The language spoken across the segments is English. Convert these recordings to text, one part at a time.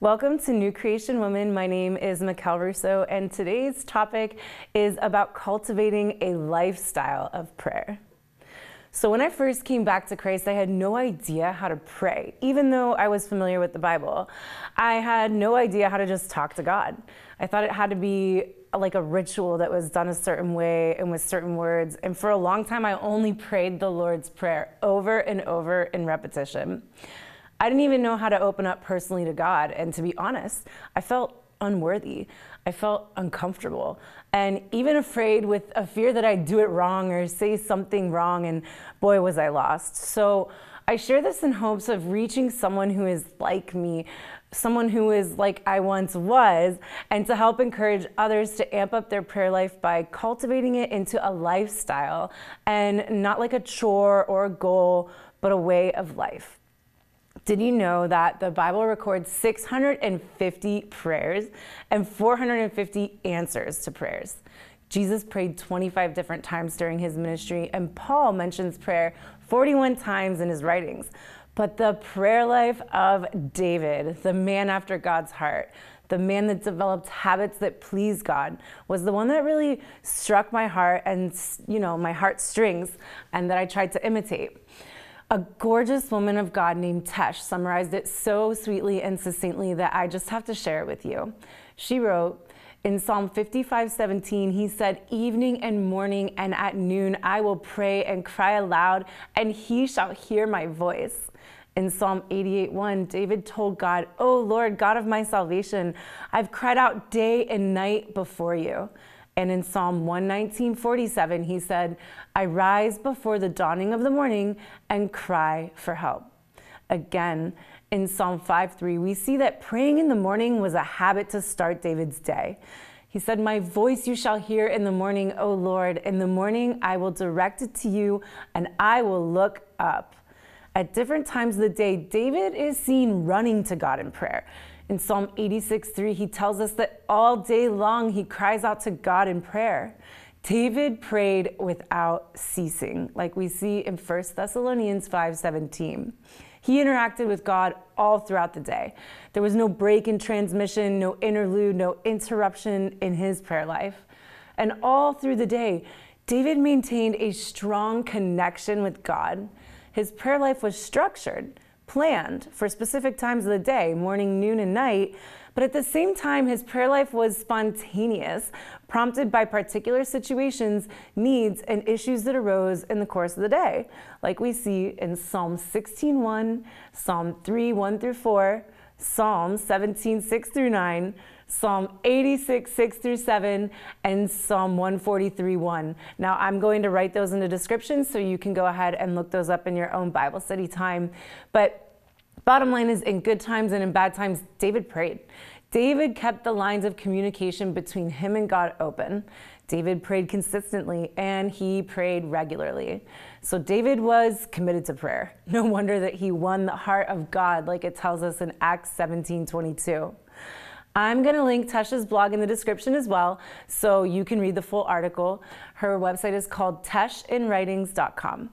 Welcome to New Creation Woman. My name is Mikael Russo, and today's topic is about cultivating a lifestyle of prayer. So when I first came back to Christ, I had no idea how to pray, even though I was familiar with the Bible. I had no idea how to just talk to God. I thought it had to be like a ritual that was done a certain way and with certain words. And for a long time, I only prayed the Lord's Prayer over and over in repetition. I didn't even know how to open up personally to God, and to be honest, I felt unworthy. I felt uncomfortable and even afraid, with a fear that I'd do it wrong or say something wrong, and boy, was I lost. So I share this in hopes of reaching someone who is like me, someone who is like I once was, and to help encourage others to amp up their prayer life by cultivating it into a lifestyle and not like a chore or a goal, but a way of life. Did you know that the Bible records 650 prayers and 450 answers to prayers? Jesus prayed 25 different times during his ministry, and Paul mentions prayer 41 times in his writings. But the prayer life of David, the man after God's heart, the man that developed habits that please God, was the one that really struck my heart and, you know, my heartstrings, and that I tried to imitate. A gorgeous woman of God named Tesh summarized it so sweetly and succinctly that I just have to share it with you. She wrote, in Psalm 55:17, he said, evening and morning and at noon, I will pray and cry aloud, and he shall hear my voice. In Psalm 88:1, David told God, O Lord, God of my salvation, I've cried out day and night before you. And in Psalm 119:47, he said, I rise before the dawning of the morning and cry for help. Again, in Psalm 5:3, we see that praying in the morning was a habit to start David's day. He said, my voice you shall hear in the morning, O Lord. In the morning, I will direct it to you, and I will look up. At different times of the day, David is seen running to God in prayer. In Psalm 86:3, he tells us that all day long he cries out to God in prayer. David prayed without ceasing, like we see in 1 Thessalonians 5:17. He interacted with God all throughout the day. There was no break in transmission, no interlude, no interruption in his prayer life. And all through the day, David maintained a strong connection with God. His prayer life was structured, planned for specific times of the day, morning, noon, and night, but at the same time, his prayer life was spontaneous, prompted by particular situations, needs, and issues that arose in the course of the day, like we see in Psalm 16:1, Psalm 3:1-4, Psalm 17:6-9, Psalm 86:6-7, and Psalm 143:1. Now I'm going to write those in the description, so you can go ahead and look those up in your own Bible study time. But bottom line is, in good times and in bad times, David prayed. David kept the lines of communication between him and God open. David prayed consistently, and he prayed regularly. So David was committed to prayer. No wonder that he won the heart of God, like it tells us in Acts 17:22. I'm going to link Tesh's blog in the description as well, so you can read the full article. Her website is called teshinwritings.com.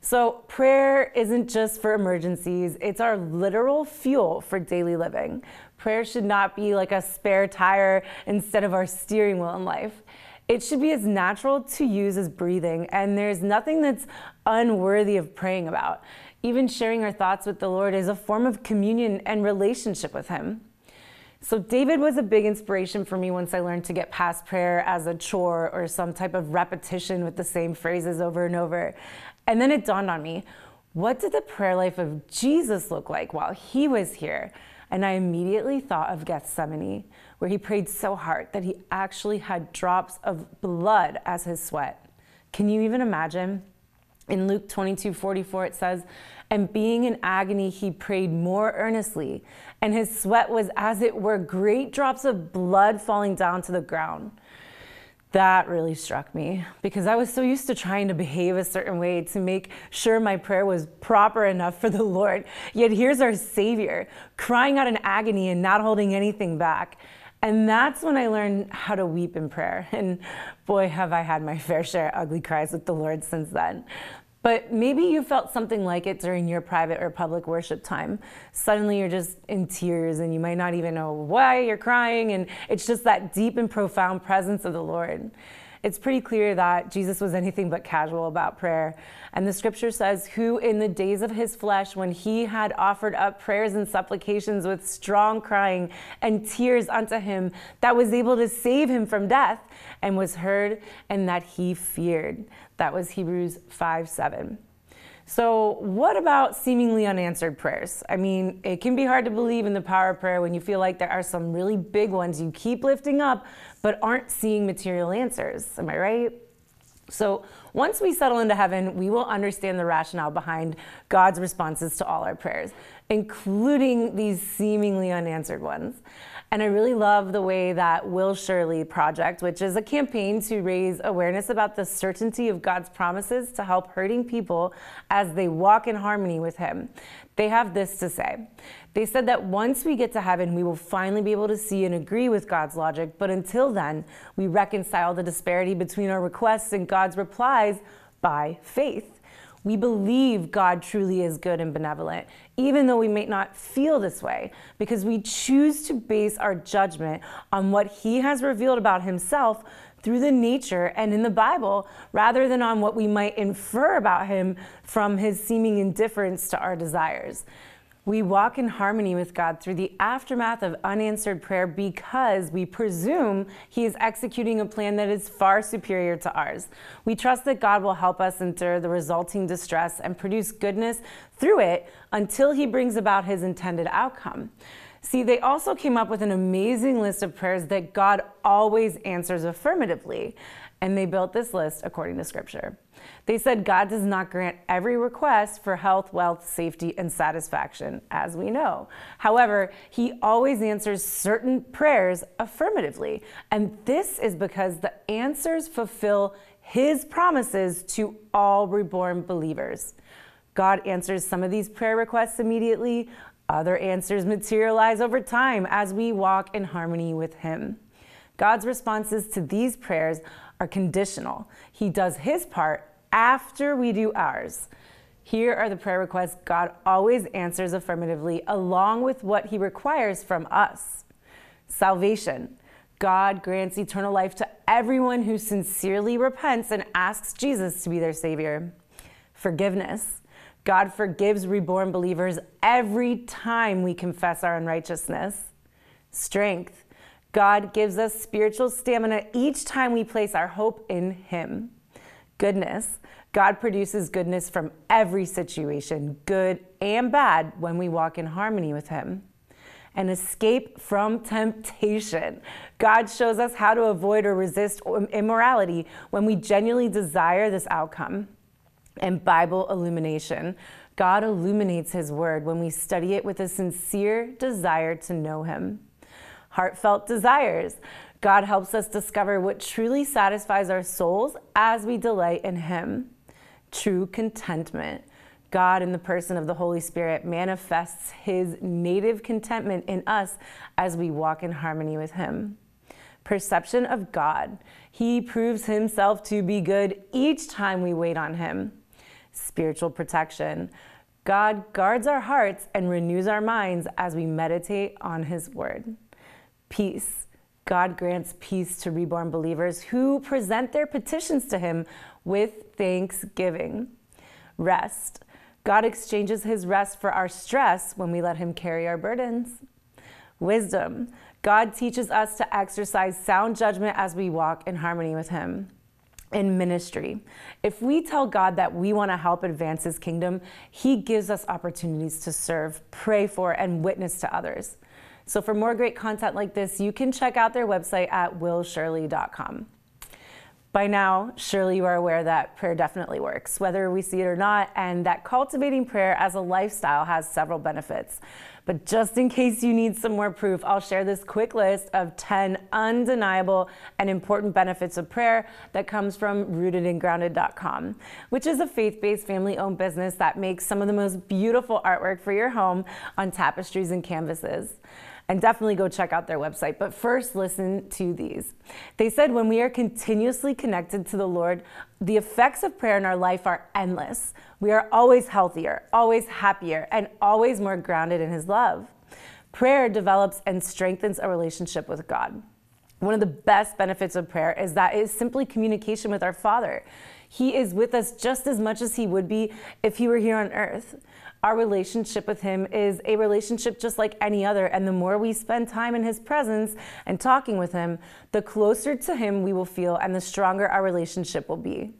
So prayer isn't just for emergencies. It's our literal fuel for daily living. Prayer should not be like a spare tire instead of our steering wheel in life. It should be as natural to use as breathing, and there's nothing that's unworthy of praying about. Even sharing our thoughts with the Lord is a form of communion and relationship with Him. So David was a big inspiration for me once I learned to get past prayer as a chore or some type of repetition with the same phrases over and over. And then it dawned on me, what did the prayer life of Jesus look like while he was here? And I immediately thought of Gethsemane, where he prayed so hard that he actually had drops of blood as his sweat. Can you even imagine? In Luke 22:44, it says, and being in agony, he prayed more earnestly, and his sweat was as it were great drops of blood falling down to the ground. That really struck me, because I was so used to trying to behave a certain way to make sure my prayer was proper enough for the Lord. Yet here's our Savior crying out in agony and not holding anything back. And that's when I learned how to weep in prayer. And boy, have I had my fair share of ugly cries with the Lord since then. But maybe you felt something like it during your private or public worship time. Suddenly you're just in tears and you might not even know why you're crying, and it's just that deep and profound presence of the Lord. It's pretty clear that Jesus was anything but casual about prayer. And the scripture says, who in the days of his flesh, when he had offered up prayers and supplications with strong crying and tears unto him, that was able to save him from death, and was heard, and that he feared. That was Hebrews 5:7. So what about seemingly unanswered prayers? I mean, it can be hard to believe in the power of prayer when you feel like there are some really big ones you keep lifting up but aren't seeing material answers. Am I right? So once we settle into heaven, we will understand the rationale behind God's responses to all our prayers, including these seemingly unanswered ones. And I really love the way that Will Shirley Project, which is a campaign to raise awareness about the certainty of God's promises to help hurting people as they walk in harmony with Him, they have this to say. They said that once we get to heaven, we will finally be able to see and agree with God's logic. But until then, we reconcile the disparity between our requests and God's replies by faith. We believe God truly is good and benevolent, even though we may not feel this way, because we choose to base our judgment on what He has revealed about Himself through the nature and in the Bible, rather than on what we might infer about Him from His seeming indifference to our desires. We walk in harmony with God through the aftermath of unanswered prayer because we presume He is executing a plan that is far superior to ours. We trust that God will help us endure the resulting distress and produce goodness through it until He brings about His intended outcome. See, they also came up with an amazing list of prayers that God always answers affirmatively, and they built this list according to Scripture. They said God does not grant every request for health, wealth, safety, and satisfaction, as we know. However, He always answers certain prayers affirmatively, and this is because the answers fulfill His promises to all reborn believers. God answers some of these prayer requests immediately. Other answers materialize over time as we walk in harmony with Him. God's responses to these prayers are conditional. He does His part after we do ours. Here are the prayer requests God always answers affirmatively, along with what He requires from us. Salvation. God grants eternal life to everyone who sincerely repents and asks Jesus to be their Savior. Forgiveness. God forgives reborn believers every time we confess our unrighteousness. Strength. God gives us spiritual stamina each time we place our hope in Him. Goodness. God produces goodness from every situation, good and bad, when we walk in harmony with Him. And escape from temptation. God shows us how to avoid or resist immorality when we genuinely desire this outcome. And Bible illumination. God illuminates His Word when we study it with a sincere desire to know Him. Heartfelt desires. God helps us discover what truly satisfies our souls as we delight in Him. True contentment. God, in the person of the Holy Spirit, manifests His native contentment in us as we walk in harmony with Him. Perception of God. He proves Himself to be good each time we wait on Him. Spiritual protection. God guards our hearts and renews our minds as we meditate on His Word. Peace. God grants peace to reborn believers who present their petitions to Him with thanksgiving. Rest. God exchanges His rest for our stress when we let Him carry our burdens. Wisdom. God teaches us to exercise sound judgment as we walk in harmony with Him. In ministry, if we tell God that we want to help advance His kingdom, He gives us opportunities to serve, pray for, and witness to others. So for more great content like this, you can check out their website at willshirley.com. By now, surely you are aware that prayer definitely works, whether we see it or not, and that cultivating prayer as a lifestyle has several benefits. But just in case you need some more proof, I'll share this quick list of 10 undeniable and important benefits of prayer that comes from rootedandgrounded.com, which is a faith-based, family-owned business that makes some of the most beautiful artwork for your home on tapestries and canvases. and definitely go check out their website. But first, listen to these. They said, when we are continuously connected to the Lord, the effects of prayer in our life are endless. We are always healthier, always happier, and always more grounded in His love. Prayer develops and strengthens a relationship with God. One of the best benefits of prayer is that it is simply communication with our Father. He is with us just as much as He would be if He were here on earth. Our relationship with Him is a relationship just like any other, and the more we spend time in His presence and talking with Him, the closer to Him we will feel and the stronger our relationship will be.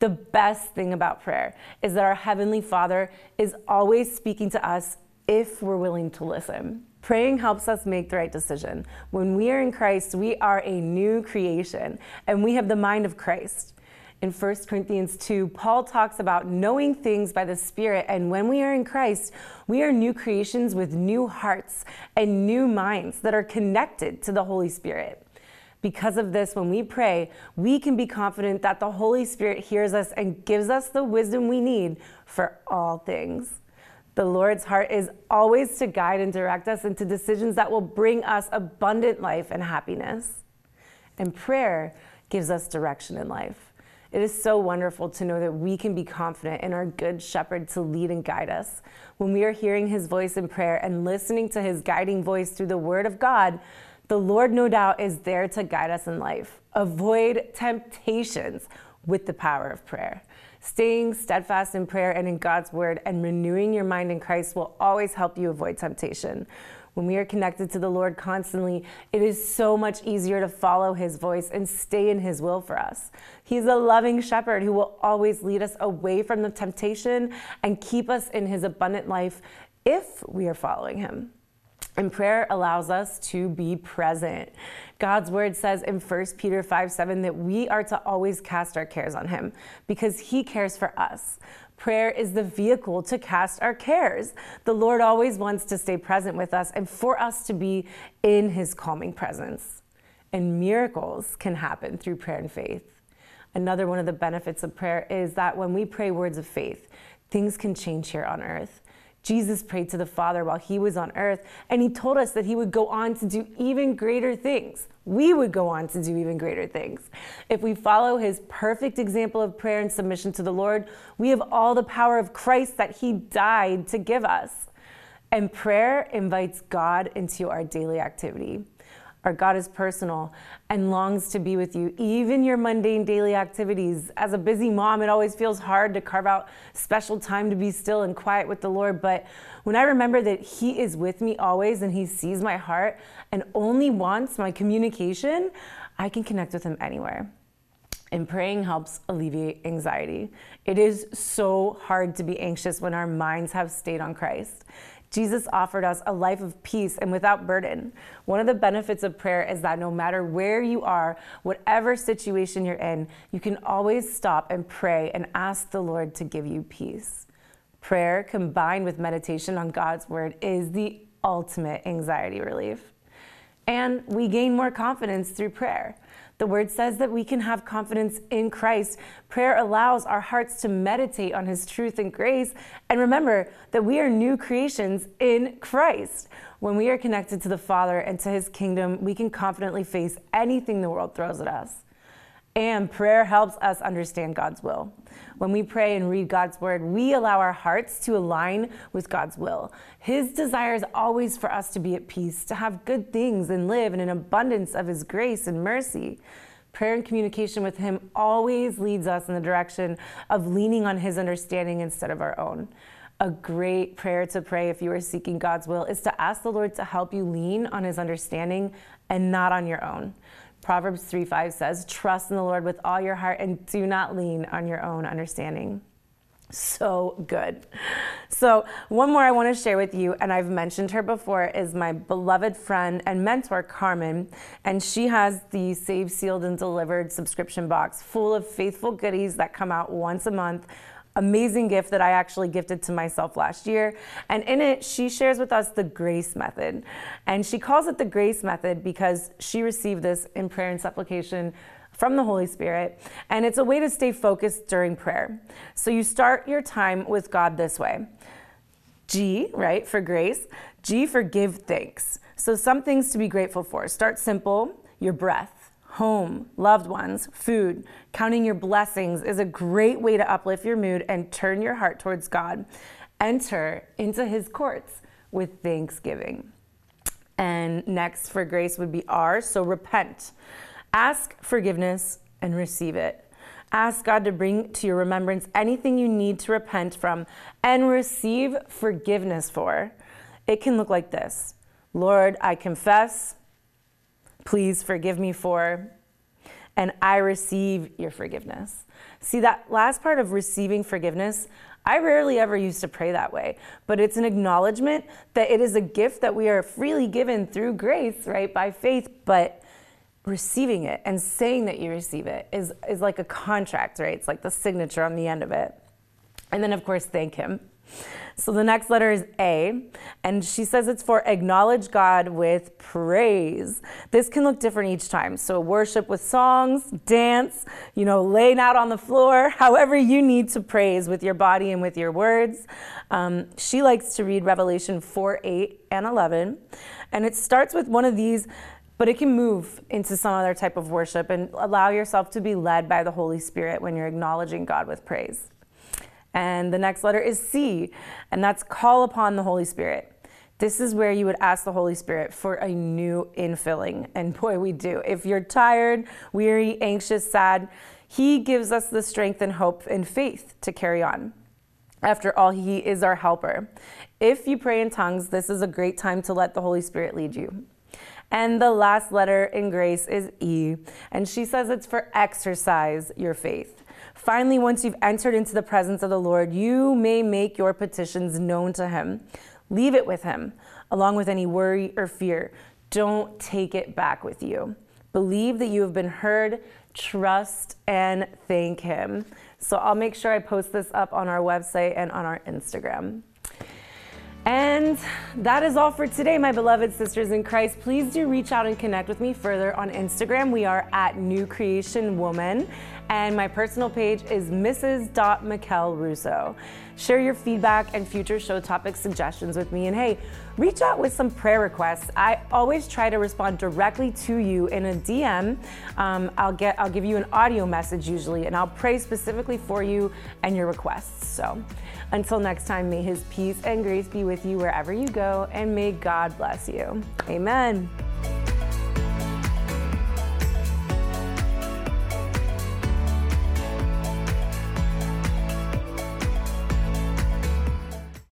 The best thing about prayer is that our Heavenly Father is always speaking to us if we're willing to listen. Praying helps us make the right decision. When we are in Christ, we are a new creation, and we have the mind of Christ. In 1 Corinthians 2, Paul talks about knowing things by the Spirit, and when we are in Christ, we are new creations with new hearts and new minds that are connected to the Holy Spirit. Because of this, when we pray, we can be confident that the Holy Spirit hears us and gives us the wisdom we need for all things. The Lord's heart is always to guide and direct us into decisions that will bring us abundant life and happiness. And prayer gives us direction in life. It is so wonderful to know that we can be confident in our good shepherd to lead and guide us. When we are hearing His voice in prayer and listening to His guiding voice through the Word of God, the Lord, no doubt, is there to guide us in life. Avoid temptations with the power of prayer. Staying steadfast in prayer and in God's Word and renewing your mind in Christ will always help you avoid temptation. When we are connected to the Lord constantly, it is so much easier to follow His voice and stay in His will for us. He's a loving shepherd who will always lead us away from the temptation and keep us in His abundant life if we are following Him. And prayer allows us to be present. God's Word says in 1 Peter 5:7 that we are to always cast our cares on Him because He cares for us. Prayer is the vehicle to cast our cares. The Lord always wants to stay present with us and for us to be in His calming presence. And miracles can happen through prayer and faith. Another one of the benefits of prayer is that when we pray words of faith, things can change here on earth. Jesus prayed to the Father while He was on earth, and He told us that He would go on to do even greater things. We would go on to do even greater things. If we follow His perfect example of prayer and submission to the Lord, we have all the power of Christ that He died to give us. And prayer invites God into our daily activity. Our God is personal and longs to be with you, even your mundane daily activities. As a busy mom, it always feels hard to carve out special time to be still and quiet with the Lord. But when I remember that He is with me always and He sees my heart and only wants my communication, I can connect with Him anywhere. And praying helps alleviate anxiety. It is so hard to be anxious when our minds have stayed on Christ. Jesus offered us a life of peace and without burden. One of the benefits of prayer is that no matter where you are, whatever situation you're in, you can always stop and pray and ask the Lord to give you peace. Prayer combined with meditation on God's Word is the ultimate anxiety relief. And we gain more confidence through prayer. The Word says that we can have confidence in Christ. Prayer allows our hearts to meditate on His truth and grace, and remember that we are new creations in Christ. When we are connected to the Father and to His kingdom, we can confidently face anything the world throws at us. And prayer helps us understand God's will. When we pray and read God's Word, we allow our hearts to align with God's will. His desire is always for us to be at peace, to have good things and live in an abundance of His grace and mercy. Prayer and communication with Him always leads us in the direction of leaning on His understanding instead of our own. A great prayer to pray if you are seeking God's will is to ask the Lord to help you lean on His understanding and not on your own. Proverbs 3:5 says, trust in the Lord with all your heart and do not lean on your own understanding. So good. So one more I want to share with you, and I've mentioned her before, is my beloved friend and mentor, Carmen. And she has the Save, Sealed, and Delivered subscription box full of faithful goodies that come out once a month. Amazing gift that I actually gifted to myself last year. And in it, she shares with us the grace method. And she calls it the grace method because she received this in prayer and supplication from the Holy Spirit. And it's a way to stay focused during prayer. So you start your time with God this way. G, right, for grace. G for give thanks. So some things to be grateful for. Start simple, your breath, home, loved ones, food. Counting your blessings is a great way to uplift your mood and turn your heart towards God. Enter into his courts with thanksgiving. And next for grace would be R, so repent. Ask forgiveness and receive it. Ask God to bring to your remembrance anything you need to repent from and receive forgiveness for. It can look like this. Lord, I confess, please forgive me for, and I receive your forgiveness. See, that last part of receiving forgiveness, I rarely ever used to pray that way, but it's an acknowledgement that it is a gift that we are freely given through grace, right, by faith, but receiving it and saying that you receive it is like a contract, right? It's like the signature on the end of it. And then, of course, thank him. So the next letter is A, and she says it's for acknowledge God with praise. This can look different each time. So worship with songs, dance, you know, laying out on the floor, however you need to praise with your body and with your words. She likes to read Revelation 4:8 and 11, and it starts with one of these, but it can move into some other type of worship, and allow yourself to be led by the Holy Spirit when you're acknowledging God with praise. And the next letter is C, and that's call upon the Holy Spirit. This is where you would ask the Holy Spirit for a new infilling, and boy, we do. If you're tired, weary, anxious, sad, he gives us the strength and hope and faith to carry on. After all, he is our helper. If you pray in tongues, this is a great time to let the Holy Spirit lead you. And the last letter in grace is E, and she says it's for exercise your faith. Finally, once you've entered into the presence of the Lord, you may make your petitions known to him. Leave it with him, along with any worry or fear. Don't take it back with you. Believe that you have been heard, trust, and thank him. So I'll make sure I post this up on our website and on our Instagram. And that is all for today, my beloved sisters in Christ. Please do reach out and connect with me further on Instagram. We are at New Creation Woman, and my personal page is Mrs. Mikael Russo. Share your feedback and future show topic suggestions with me, and hey, reach out with some prayer requests. I always try to respond directly to you in a DM. I'll give you an audio message usually, and I'll pray specifically for you and your requests. So until next time, may his peace and grace be with you wherever you go, and may God bless you. Amen.